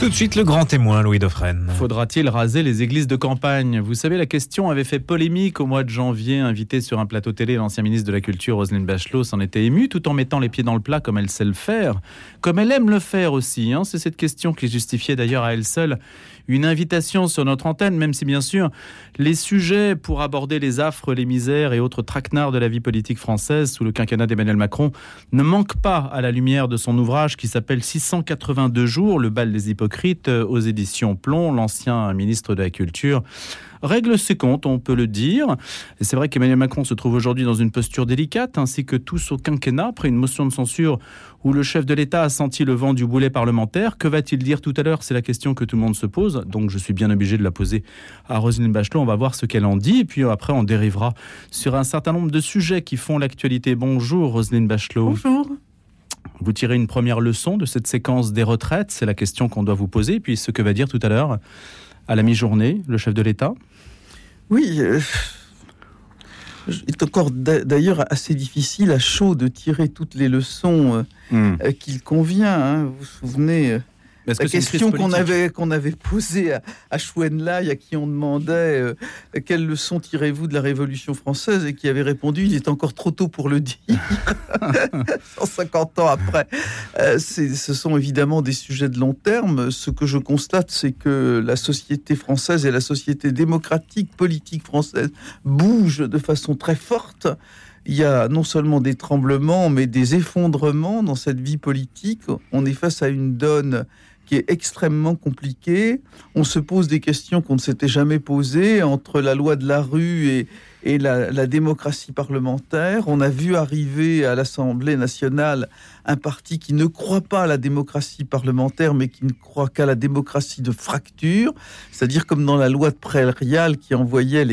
Tout de suite, le grand témoin, Louis Daufresne. Faudra-t-il raser les églises de campagne? Vous savez, la question avait fait polémique au mois de janvier. Invitée sur un plateau télé, l'ancien ministre de la Culture, Roselyne Bachelot, s'en était émue, tout en mettant les pieds dans le plat comme elle sait le faire, comme elle aime le faire aussi. Hein. C'est cette question qui justifiait d'ailleurs à elle seule une invitation sur notre antenne, même si, bien sûr, les sujets pour aborder les affres, les misères et autres traquenards de la vie politique française sous le quinquennat d'Emmanuel Macron ne manquent pas à la lumière de son ouvrage qui s'appelle 682 jours, le bal des hypocrites, aux éditions Plon. L'ancien ministre de la Culture règle ses comptes, on peut le dire. Et c'est vrai qu'Emmanuel Macron se trouve aujourd'hui dans une posture délicate, ainsi que tous au quinquennat, après une motion de censure où le chef de l'État a senti le vent du boulet parlementaire. Que va-t-il dire tout à l'heure? C'est la question que tout le monde se pose, donc je suis bien obligé de la poser à Roselyne Bachelot. On va voir ce qu'elle en dit, et puis après on dérivera sur un certain nombre de sujets qui font l'actualité. Bonjour Roselyne Bachelot. Bonjour. Vous tirez une première leçon de cette séquence des retraites, c'est la question qu'on doit vous poser, et puis ce que va dire tout à l'heure, à la mi-journée, le chef de l'État. Oui, il est encore d'ailleurs assez difficile à chaud de tirer toutes les leçons qu'il convient. Hein. Vous vous souvenez la question qu'on avait posée à Chouen Lai, à qui on demandait quelles leçons tirez-vous de la Révolution française, et qui avait répondu: il est encore trop tôt pour le dire. 150 ans après. Ce sont évidemment des sujets de long terme. Ce que je constate, c'est que la société française et la société démocratique, politique française bougent de façon très forte. Il y a non seulement des tremblements, mais des effondrements dans cette vie politique. On est face à une donne qui est extrêmement compliquée. On se pose des questions qu'on ne s'était jamais posées entre la loi de la rue et la démocratie parlementaire. On a vu arriver à l'Assemblée nationale un parti qui ne croit pas à la démocratie parlementaire, mais qui ne croit qu'à la démocratie de fracture, c'est-à-dire comme dans la loi de Prairial qui envoyait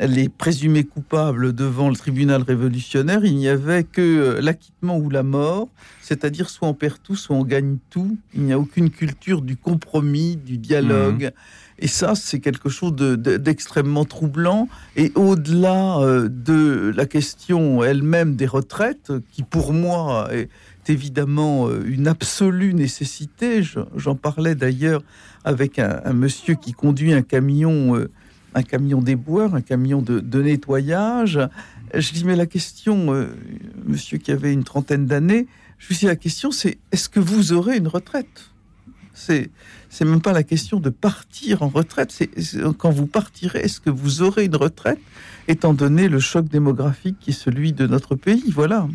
les présumés coupables devant le tribunal révolutionnaire. Il n'y avait que l'acquittement ou la mort, c'est-à-dire soit on perd tout, soit on gagne tout. Il n'y a aucune culture du compromis, du dialogue. Et ça, c'est quelque chose d'extrêmement troublant. Et au-delà de la question elle-même des retraites, qui pour moi est évidemment une absolue nécessité, j'en parlais d'ailleurs avec un monsieur qui conduit un camion des boires, un camion de nettoyage. Je dis, mais la question, monsieur qui avait une trentaine d'années, je lui dis, la question c'est, est-ce que vous aurez une retraite ? C'est même pas la question de partir en retraite, c'est quand vous partirez, est-ce que vous aurez une retraite, étant donné le choc démographique qui est celui de notre pays, voilà.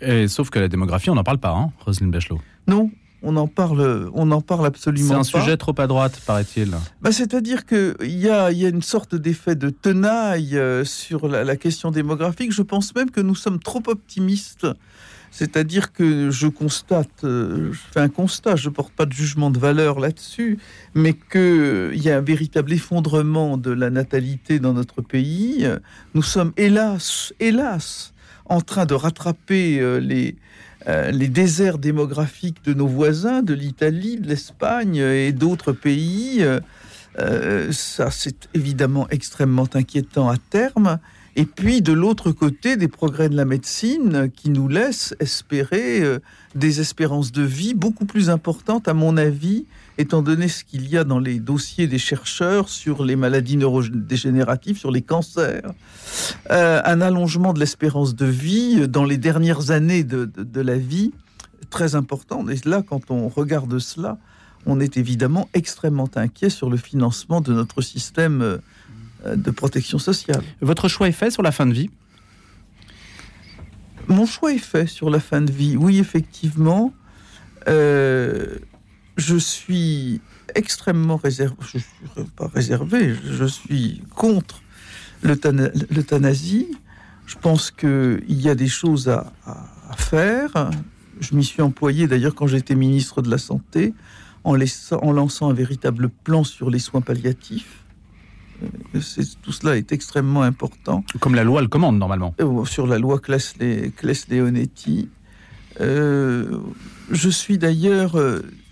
Et, sauf que la démographie, on n'en parle pas, hein, Roselyne Bachelot. Non. On en parle absolument pas. C'est un sujet trop à droite, paraît-il. C'est-à-dire qu'il y a une sorte d'effet de tenaille sur la question démographique. Je pense même que nous sommes trop optimistes. C'est-à-dire que je fais un constat, je ne porte pas de jugement de valeur là-dessus, mais qu'il y a un véritable effondrement de la natalité dans notre pays. Nous sommes, hélas, en train de rattraper les déserts démographiques de nos voisins, de l'Italie, de l'Espagne et d'autres pays. Ça, c'est évidemment extrêmement inquiétant à terme. Et puis, de l'autre côté, des progrès de la médecine qui nous laissent espérer des espérances de vie beaucoup plus importantes, à mon avis, étant donné ce qu'il y a dans les dossiers des chercheurs sur les maladies neurodégénératives, sur les cancers. Un allongement de l'espérance de vie dans les dernières années de la vie, très important. Et là, quand on regarde cela, on est évidemment extrêmement inquiet sur le financement de notre système de protection sociale. Votre choix est fait sur la fin de vie ? Mon choix est fait sur la fin de vie, oui, effectivement. Je suis extrêmement réservé, je ne suis pas réservé, je suis contre l'euthanasie. Je pense qu'il y a des choses à faire. Je m'y suis employé d'ailleurs quand j'étais ministre de la Santé, en lançant un véritable plan sur les soins palliatifs. Tout cela est extrêmement important. Comme la loi le commande, normalement. Sur la loi Claes-Leonetti. Je suis d'ailleurs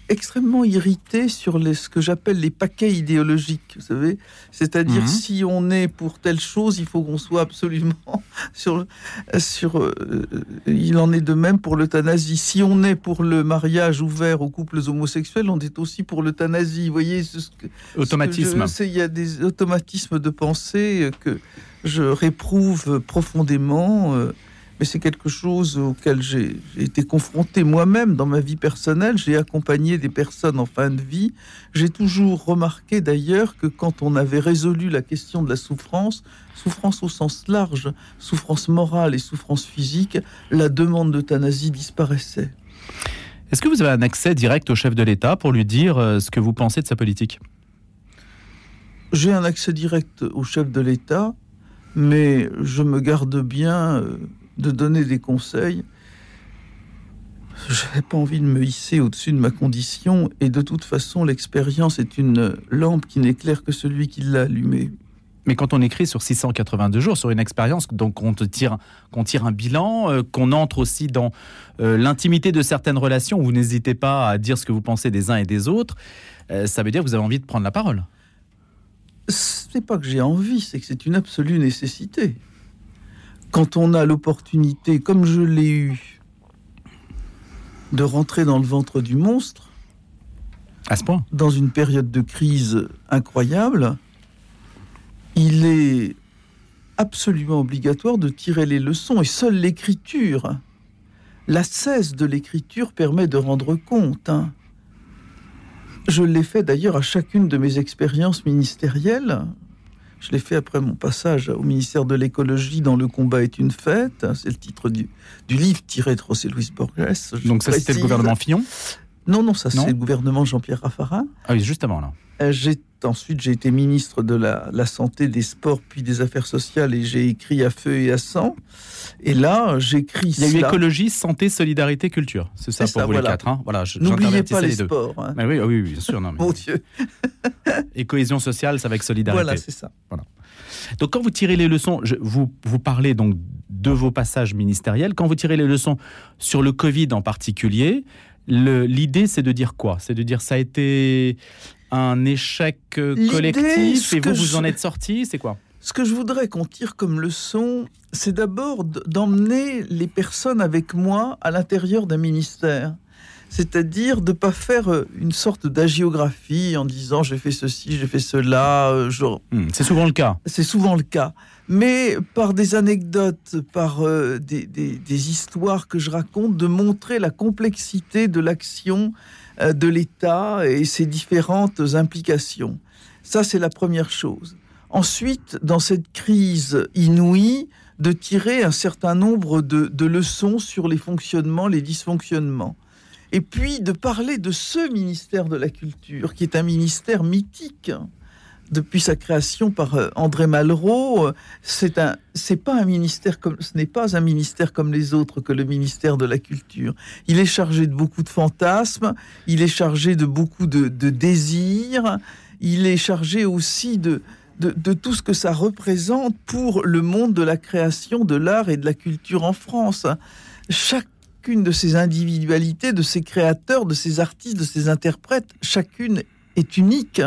extrêmement irrité sur ce que j'appelle les paquets idéologiques, vous savez. C'est-à-dire, si on est pour telle chose, il faut qu'on soit absolument il en est de même pour l'euthanasie. Si on est pour le mariage ouvert aux couples homosexuels, on est aussi pour l'euthanasie. Vous voyez, automatisme. Il y a des automatismes de pensée que je réprouve profondément. Mais c'est quelque chose auquel j'ai été confronté moi-même dans ma vie personnelle. J'ai accompagné des personnes en fin de vie. J'ai toujours remarqué d'ailleurs que quand on avait résolu la question de la souffrance, souffrance au sens large, souffrance morale et souffrance physique, la demande d'euthanasie disparaissait. Est-ce que vous avez un accès direct au chef de l'État pour lui dire ce que vous pensez de sa politique ? J'ai un accès direct au chef de l'État, mais je me garde bien de donner des conseils. Je n'avais pas envie de me hisser au-dessus de ma condition, et de toute façon, l'expérience est une lampe qui n'éclaire que celui qui l'a allumée. Mais quand on écrit sur 682 jours, sur une expérience, donc qu'on tire un bilan, qu'on entre aussi dans l'intimité de certaines relations, où vous n'hésitez pas à dire ce que vous pensez des uns et des autres, ça veut dire que vous avez envie de prendre la parole. C'est pas que j'ai envie, c'est que c'est une absolue nécessité. Quand on a l'opportunité, comme je l'ai eu, de rentrer dans le ventre du monstre, à ce point, dans une période de crise incroyable, il est absolument obligatoire de tirer les leçons. Et seule l'écriture, la cesse de l'écriture permet de rendre compte. Je l'ai fait d'ailleurs à chacune de mes expériences ministérielles. Je l'ai fait après mon passage au ministère de l'Écologie dans « Le combat est une fête ». C'est le titre du livre tiré de José-Luis Borges. Donc ça, c'était le gouvernement Fillon ? Non, c'est le gouvernement Jean-Pierre Raffarin. Ah oui, justement là. Ensuite, j'ai été ministre de la Santé, des Sports, puis des Affaires Sociales, et j'ai écrit à feu et à sang. Et là, j'écris cela. Il y a eu écologie, santé, solidarité, culture. C'est ça, pour les quatre. Voilà, n'oubliez pas les sports. Oui, bien sûr. Mon Dieu. Et cohésion sociale, c'est avec solidarité. Voilà, c'est ça. Voilà. Donc, quand vous tirez les leçons, vous parlez donc de vos passages ministériels. Quand vous tirez les leçons sur le Covid en particulier, l'idée, c'est de dire quoi ? C'est de dire, ça a été un échec collectif, et vous en êtes sorti, c'est quoi ? Ce que je voudrais qu'on tire comme leçon, c'est d'abord d'emmener les personnes avec moi à l'intérieur d'un ministère. C'est-à-dire de ne pas faire une sorte d'agiographie en disant « j'ai fait ceci, j'ai fait cela ». C'est souvent le cas. Mais par des anecdotes, par des histoires que je raconte, de montrer la complexité de l'action de l'État et ses différentes implications. Ça, c'est la première chose. Ensuite, dans cette crise inouïe, de tirer un certain nombre de leçons sur les fonctionnements, les dysfonctionnements. Et puis de parler de ce ministère de la Culture, qui est un ministère mythique. Depuis sa création par André Malraux, ce n'est pas un ministère comme les autres que le ministère de la Culture. Il est chargé de beaucoup de fantasmes, il est chargé de beaucoup de désirs, il est chargé aussi de tout ce que ça représente pour le monde de la création, de l'art et de la culture en France. Chacune de ces individualités, de ces créateurs, de ces artistes, de ces interprètes, chacune est unique.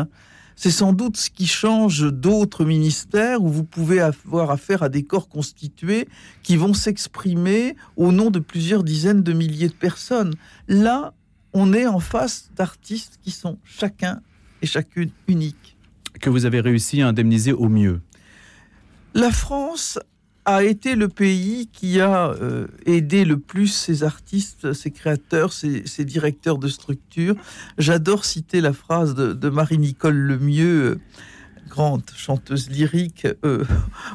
C'est sans doute ce qui change d'autres ministères où vous pouvez avoir affaire à des corps constitués qui vont s'exprimer au nom de plusieurs dizaines de milliers de personnes. Là, on est en face d'artistes qui sont chacun et chacune uniques. Que vous avez réussi à indemniser au mieux. La France a été le pays qui a aidé le plus ses artistes, ses créateurs, ses directeurs de structure. J'adore citer la phrase de Marie-Nicole Lemieux, grande chanteuse lyrique,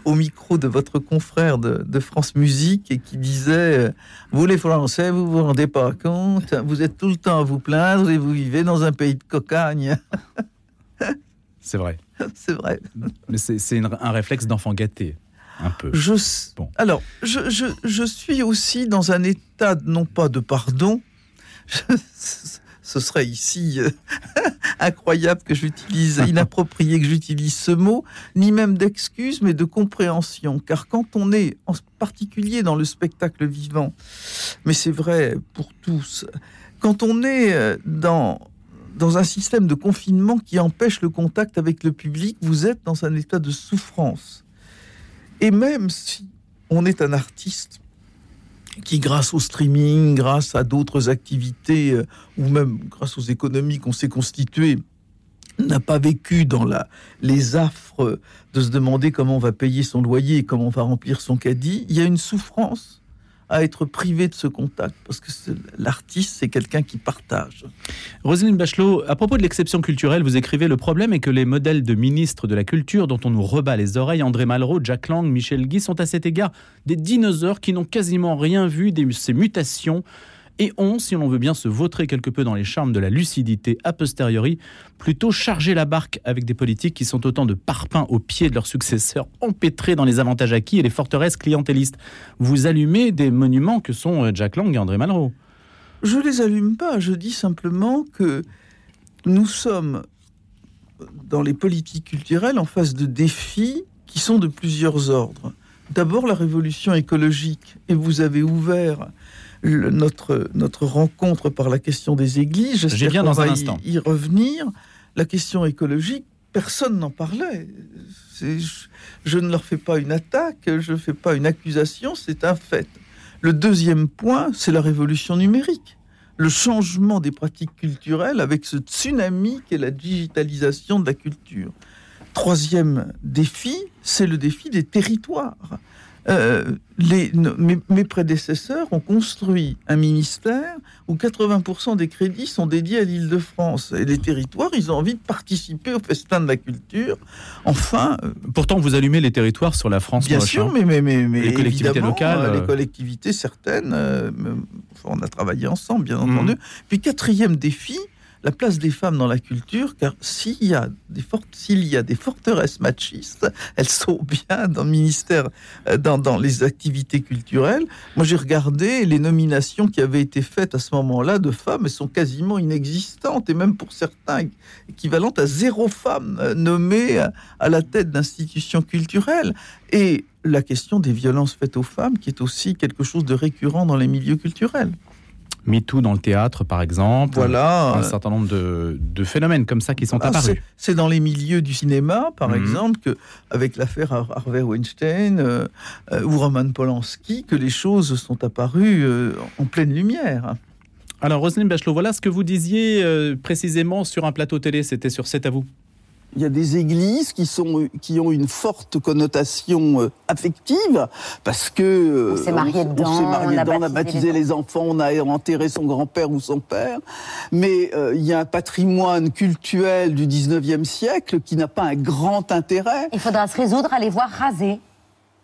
au micro de votre confrère de France Musique, et qui disait « Vous les Français, vous vous rendez pas compte, vous êtes tout le temps à vous plaindre et vous vivez dans un pays de cocagne. » C'est vrai. C'est vrai. Mais c'est un réflexe d'enfant gâté. Un peu. Alors, je suis aussi dans un état, non pas de pardon, ce serait ici incroyable que inapproprié que j'utilise ce mot, ni même d'excuse, mais de compréhension. Car quand on est, en particulier dans le spectacle vivant, mais c'est vrai pour tous, quand on est dans dans un système de confinement qui empêche le contact avec le public, vous êtes dans un état de souffrance. Et même si on est un artiste qui, grâce au streaming, grâce à d'autres activités, ou même grâce aux économies qu'on s'est constituées, n'a pas vécu dans les affres de se demander comment on va payer son loyer, comment on va remplir son caddie, il y a une souffrance à être privé de ce contact, parce que l'artiste, c'est quelqu'un qui partage. Roselyne Bachelot, à propos de l'exception culturelle, vous écrivez « Le problème est que les modèles de ministres de la culture dont on nous rebat les oreilles, André Malraux, Jack Lang, Michel Guy, sont à cet égard des dinosaures qui n'ont quasiment rien vu de ces mutations et ont, si l'on veut bien se vautrer quelque peu dans les charmes de la lucidité a posteriori, plutôt chargé la barque avec des politiques qui sont autant de parpaings au pied de leurs successeurs, empêtrés dans les avantages acquis et les forteresses clientélistes. Vous allumez des monuments que sont Jack Lang et André Malraux. Je ne les allume pas, je dis simplement que nous sommes, dans les politiques culturelles, en face de défis qui sont de plusieurs ordres. D'abord, la révolution écologique, et vous avez ouvert notre rencontre par la question des églises, j'espère qu'on va y revenir. La question écologique, personne n'en parlait. Je ne leur fais pas une attaque, je ne fais pas une accusation, c'est un fait. Le deuxième point, c'est la révolution numérique. Le changement des pratiques culturelles avec ce tsunami qu'est la digitalisation de la culture. Troisième défi, c'est le défi des territoires. Mes prédécesseurs ont construit un ministère où 80% des crédits sont dédiés à l'Île-de-France. Et les territoires, ils ont envie de participer au festin de la culture. Enfin... Pourtant, vous allumez les territoires sur la France. Bien sûr, mais les collectivités locales... Les collectivités, certaines, on a travaillé ensemble, bien entendu. Puis quatrième défi, la place des femmes dans la culture, car s'il y a des forteresses machistes, elles sont bien dans le ministère, dans les activités culturelles. Moi, j'ai regardé les nominations qui avaient été faites à ce moment-là de femmes, elles sont quasiment inexistantes, et même pour certains, équivalentes à 0 femme nommée à la tête d'institutions culturelles. Et la question des violences faites aux femmes, qui est aussi quelque chose de récurrent dans les milieux culturels. MeToo dans le théâtre, par exemple. Voilà. Un certain nombre de phénomènes comme ça qui sont apparus. C'est dans les milieux du cinéma, par exemple, que, avec l'affaire Harvey Weinstein ou Roman Polanski, que les choses sont apparues en pleine lumière. Alors, Roselyne Bachelot, voilà ce que vous disiez précisément sur un plateau télé. C'était sur 7 à vous. Il y a des églises qui ont une forte connotation affective, parce que... On s'est marié dedans, on a baptisé les enfants, on a enterré son grand-père ou son père. Mais il y a un patrimoine culturel du 19e siècle qui n'a pas un grand intérêt. Il faudra se résoudre à les voir raser.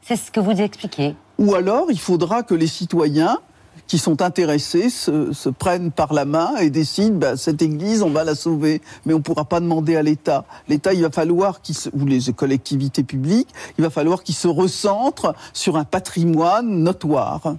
C'est ce que vous expliquez. Ou alors, il faudra que les citoyens qui sont intéressés se prennent par la main et décident, cette église, on va la sauver, mais on ne pourra pas demander à l'État. L'État, il va falloir, ou les collectivités publiques, il va falloir qu'ils se recentrent sur un patrimoine notoire.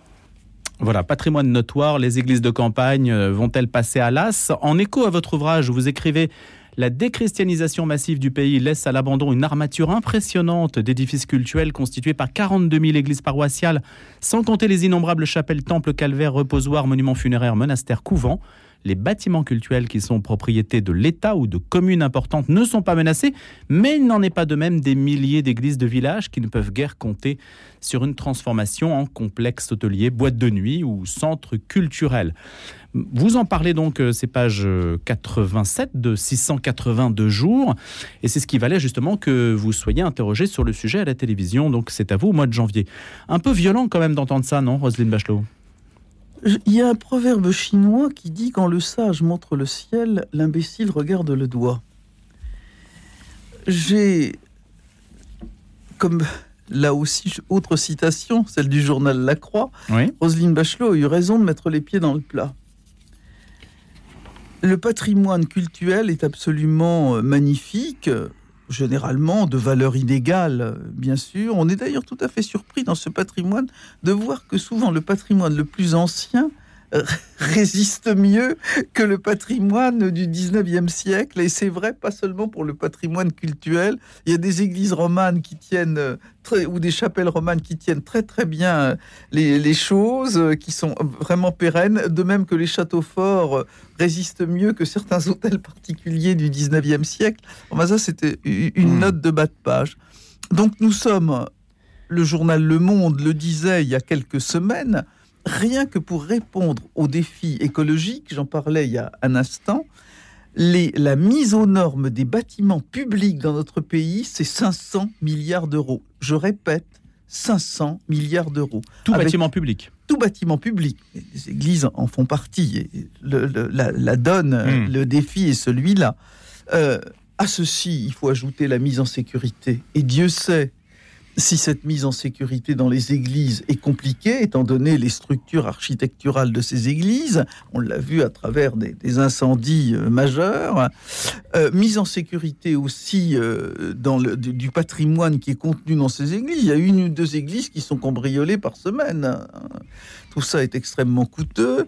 Voilà, patrimoine notoire, les églises de campagne vont-elles passer à l'as ? En écho à votre ouvrage, vous écrivez « La déchristianisation massive du pays laisse à l'abandon une armature impressionnante d'édifices cultuels constitués par 42 000 églises paroissiales, sans compter les innombrables chapelles, temples, calvaires, reposoirs, monuments funéraires, monastères, couvents. Les bâtiments cultuels qui sont propriété de l'État ou de communes importantes ne sont pas menacés, mais il n'en est pas de même des milliers d'églises de villages qui ne peuvent guère compter sur une transformation en complexe hôtelier, boîte de nuit ou centre culturel. » Vous en parlez donc, c'est page 87 de 682 jours, et c'est ce qui valait justement que vous soyez interrogé sur le sujet à la télévision, donc c'est à vous au mois de janvier. Un peu violent quand même d'entendre ça, non, Roselyne Bachelot ? Il y a un proverbe chinois qui dit « Quand le sage montre le ciel, l'imbécile regarde le doigt ». J'ai, comme là aussi, autre citation, celle du journal La Croix, oui. Roselyne Bachelot a eu raison de mettre les pieds dans le plat. Le patrimoine culturel est absolument magnifique, généralement de valeur inégale, bien sûr. On est d'ailleurs tout à fait surpris dans ce patrimoine de voir que souvent le patrimoine le plus ancien résiste mieux que le patrimoine du 19e siècle. Et c'est vrai, pas seulement pour le patrimoine culturel. Il y a des églises romanes qui tiennent, ou des chapelles romanes qui tiennent très très bien les choses, qui sont vraiment pérennes, de même que les châteaux forts résistent mieux que certains hôtels particuliers du 19e siècle. Enfin, ça, c'était une note de bas de page. Donc nous sommes, le journal Le Monde le disait il y a quelques semaines, rien que pour répondre aux défis écologiques, j'en parlais il y a un instant, la mise aux normes des bâtiments publics dans notre pays, c'est 500 milliards d'euros. Je répète, 500 milliards d'euros. Tout bâtiment public. Les églises en font partie. Et la donne, le défi est celui-là. À ceci, il faut ajouter la mise en sécurité. Et Dieu sait si cette mise en sécurité dans les églises est compliquée, étant donné les structures architecturales de ces églises, on l'a vu à travers des incendies majeurs, mise en sécurité aussi du patrimoine qui est contenu dans ces églises. Il y a une ou deux églises qui sont cambriolées par semaine. Tout ça est extrêmement coûteux.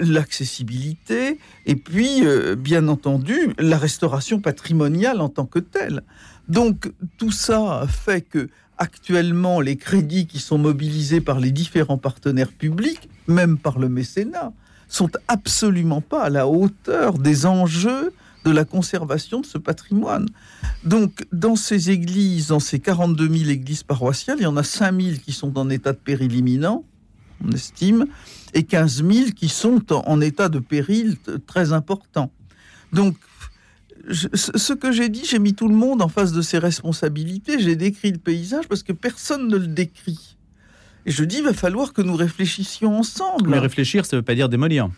L'accessibilité, et puis, bien entendu, la restauration patrimoniale en tant que telle. Donc, tout ça fait que, actuellement, les crédits qui sont mobilisés par les différents partenaires publics, même par le mécénat, sont absolument pas à la hauteur des enjeux de la conservation de ce patrimoine. Donc, dans ces églises, dans ces 42 000 églises paroissiales, il y en a 5 000 qui sont en état de péril imminent, on estime, et 15 000 qui sont en état de péril très important. Donc, ce que j'ai dit, j'ai mis tout le monde en face de ses responsabilités, j'ai décrit le paysage parce que personne ne le décrit. Et je dis, il va falloir que nous réfléchissions ensemble. Mais réfléchir, ça ne veut pas dire démolir.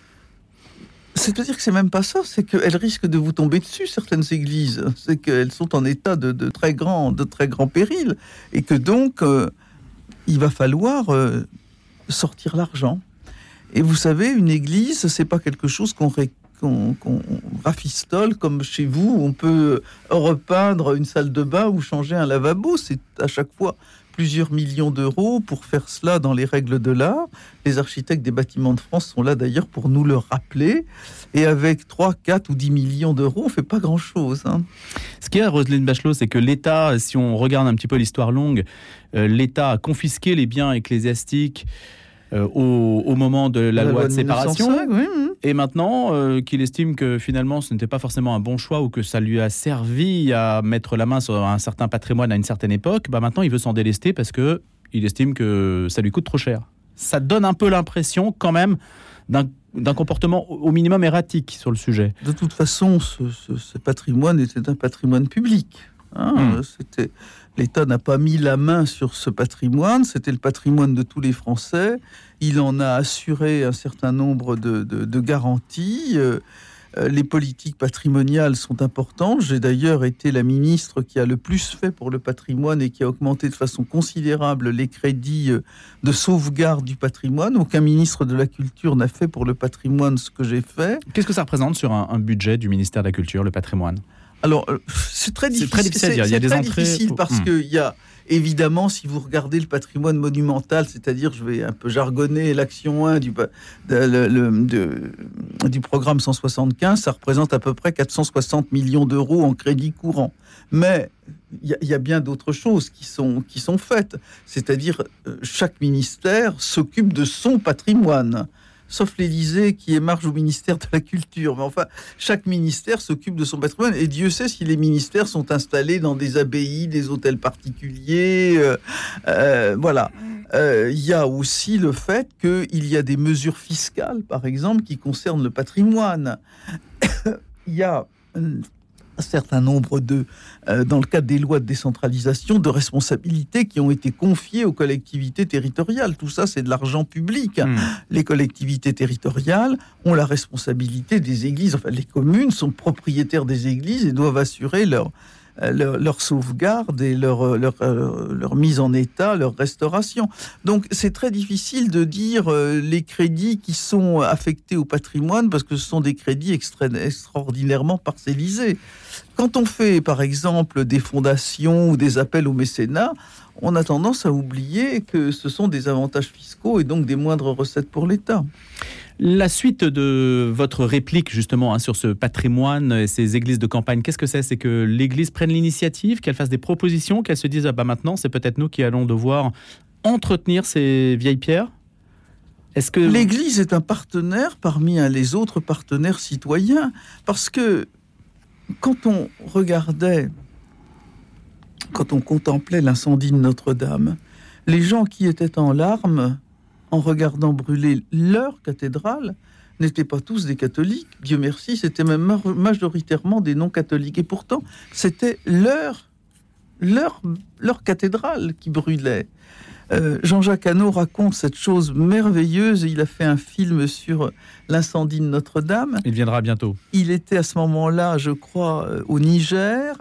C'est-à-dire que c'est même pas ça, c'est qu'elles risquent de vous tomber dessus, certaines églises. C'est qu'elles sont en état de très grand péril. Et que donc, il va falloir sortir l'argent. Et vous savez, une église, c'est pas quelque chose qu'on rafistole comme chez vous. On peut repeindre une salle de bain ou changer un lavabo. C'est à chaque fois plusieurs millions d'euros pour faire cela dans les règles de l'art. Les architectes des bâtiments de France sont là d'ailleurs pour nous le rappeler. Et avec 3, 4 ou 10 millions d'euros, on ne fait pas grand-chose. Ce qu'il y a, Roselyne Bachelot, c'est que l'État, si on regarde un petit peu l'histoire longue, l'État a confisqué les biens ecclésiastiques au moment de la loi de séparation, 1905, et maintenant qu'il estime que finalement ce n'était pas forcément un bon choix ou que ça lui a servi à mettre la main sur un certain patrimoine à une certaine époque, bah maintenant il veut s'en délester parce qu'il estime que ça lui coûte trop cher. Ça donne un peu l'impression quand même d'un comportement au minimum erratique sur le sujet. De toute façon, ce patrimoine était un patrimoine public. L'État n'a pas mis la main sur ce patrimoine, c'était le patrimoine de tous les Français, il en a assuré un certain nombre de garanties, les politiques patrimoniales sont importantes, j'ai d'ailleurs été la ministre qui a le plus fait pour le patrimoine et qui a augmenté de façon considérable les crédits de sauvegarde du patrimoine, aucun ministre de la Culture n'a fait pour le patrimoine ce que j'ai fait. Qu'est-ce que ça représente sur un budget du ministère de la Culture, le patrimoine ? Alors, c'est très difficile. Parce qu'il y a, évidemment, si vous regardez le patrimoine monumental, c'est-à-dire, je vais un peu jargonner, l'action 1 du programme 175, ça représente à peu près 460 millions d'euros en crédit courant. Mais il y a bien d'autres choses qui sont faites. C'est-à-dire, chaque ministère s'occupe de son patrimoine. Sauf l'Élysée qui émarge au ministère de la Culture. Mais enfin, chaque ministère s'occupe de son patrimoine. Et Dieu sait si les ministères sont installés dans des abbayes, des hôtels particuliers. Voilà. Il y a aussi le fait qu'il y a des mesures fiscales, par exemple, qui concernent le patrimoine. Il y a un certain nombre dans le cadre des lois de décentralisation, de responsabilités qui ont été confiées aux collectivités territoriales. Tout ça, c'est de l'argent public. Les collectivités territoriales ont la responsabilité des églises. Enfin, les communes sont propriétaires des églises et doivent assurer leur sauvegarde et leur mise en état, leur restauration. Donc, c'est très difficile de dire les crédits qui sont affectés au patrimoine, parce que ce sont des crédits extraordinairement parcellisés. Quand on fait, par exemple, des fondations ou des appels au mécénat, on a tendance à oublier que ce sont des avantages fiscaux et donc des moindres recettes pour l'État. La suite de votre réplique, justement, sur ce patrimoine et ces églises de campagne, qu'est-ce que c'est ? C'est que l'Église prenne l'initiative, qu'elle fasse des propositions, qu'elle se dise « Ah bah maintenant, c'est peut-être nous qui allons devoir entretenir ces vieilles pierres ». Est-ce que... L'Église est un partenaire parmi les autres partenaires citoyens, parce que quand on regardait, quand on contemplait l'incendie de Notre-Dame, les gens qui étaient en larmes en regardant brûler leur cathédrale n'étaient pas tous des catholiques. Dieu merci, c'était même majoritairement des non-catholiques. Et pourtant, c'était leur cathédrale qui brûlait. Jean-Jacques Annaud raconte cette chose merveilleuse. Il a fait un film sur l'incendie de Notre-Dame. Il viendra bientôt. Il était à ce moment-là, je crois, au Niger.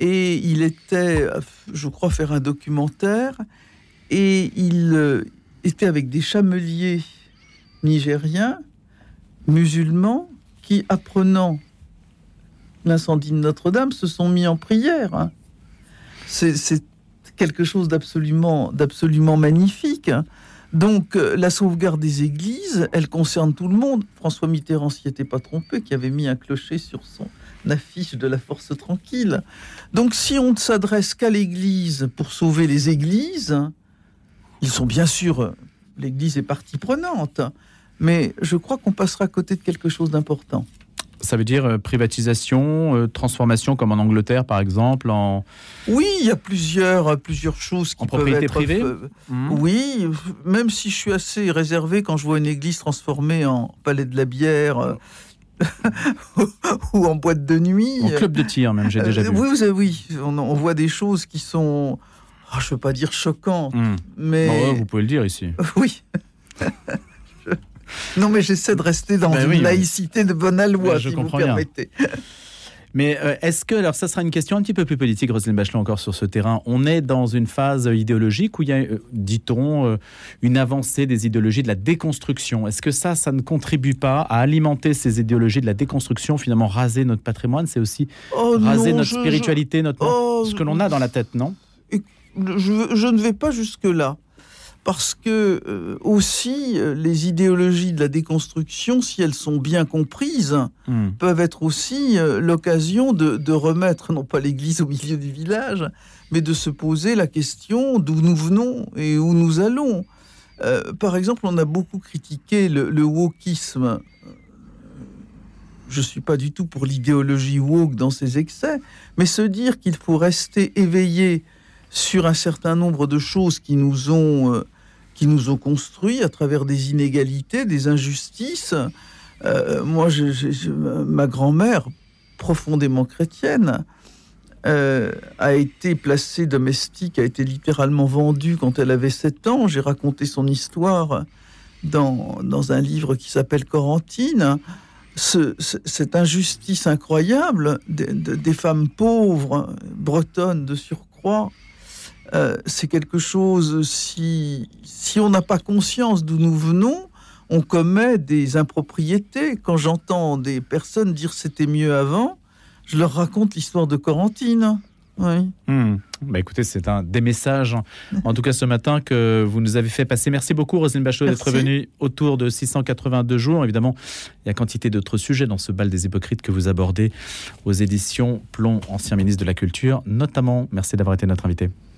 Et il était, je crois, faire un documentaire. Et il était avec des chameliers nigériens, musulmans, qui, apprenant l'incendie de Notre-Dame, se sont mis en prière. C'est quelque chose d'absolument magnifique. Donc, la sauvegarde des églises, elle concerne tout le monde. François Mitterrand s'y était pas trompé, qui avait mis un clocher sur son affiche de la force tranquille. Donc, si on ne s'adresse qu'à l'Église pour sauver les églises, ils sont bien sûr... L'Église est partie prenante, mais je crois qu'on passera à côté de quelque chose d'important. Ça veut dire privatisation, transformation, comme en Angleterre, par exemple en... Oui, il y a plusieurs choses qui peuvent être... En propriété privée Oui, même si je suis assez réservé quand je vois une église transformée en palais de la bière... ou en boîte de nuit. En club de tir, même, j'ai déjà vu. Oui, on voit des choses qui sont, je ne veux pas dire choquantes, mais... Oh, vous pouvez le dire ici. Oui. Non, mais j'essaie de rester dans une laïcité de bonne aloi, si vous permettez. Mais est-ce que, alors ça sera une question un petit peu plus politique, Roselyne Bachelot, encore sur ce terrain, on est dans une phase idéologique où il y a, dit-on, une avancée des idéologies de la déconstruction. Est-ce que ça ne contribue pas à alimenter ces idéologies de la déconstruction, finalement raser notre patrimoine, c'est aussi spiritualité, ce que l'on a dans la tête, non ? Je ne vais pas jusque-là, parce que aussi les idéologies de la déconstruction, si elles sont bien comprises, peuvent être aussi l'occasion de remettre, non pas l'église au milieu du village, mais de se poser la question d'où nous venons et où nous allons. Par exemple, on a beaucoup critiqué le wokisme. Je ne suis pas du tout pour l'idéologie woke dans ses excès, mais se dire qu'il faut rester éveillé sur un certain nombre de choses qui nous ont construits à travers des inégalités, des injustices. Moi, ma grand-mère, profondément chrétienne, a été placée domestique, a été littéralement vendue quand elle avait 7 ans. J'ai raconté son histoire dans un livre qui s'appelle Corentine. Cette injustice incroyable des femmes pauvres, bretonnes de surcroît, c'est quelque chose, si on n'a pas conscience d'où nous venons, on commet des impropriétés. Quand j'entends des personnes dire « c'était mieux avant », je leur raconte l'histoire de Corentine. Oui. Bah écoutez, c'est un des messages, en tout cas ce matin, que vous nous avez fait passer. Merci beaucoup, Roselyne Bachelot, d'être venue autour de 682 jours. Évidemment, il y a quantité d'autres sujets dans ce bal des hypocrites que vous abordez aux éditions Plon, ancien ministre de la Culture, notamment. Merci d'avoir été notre invité.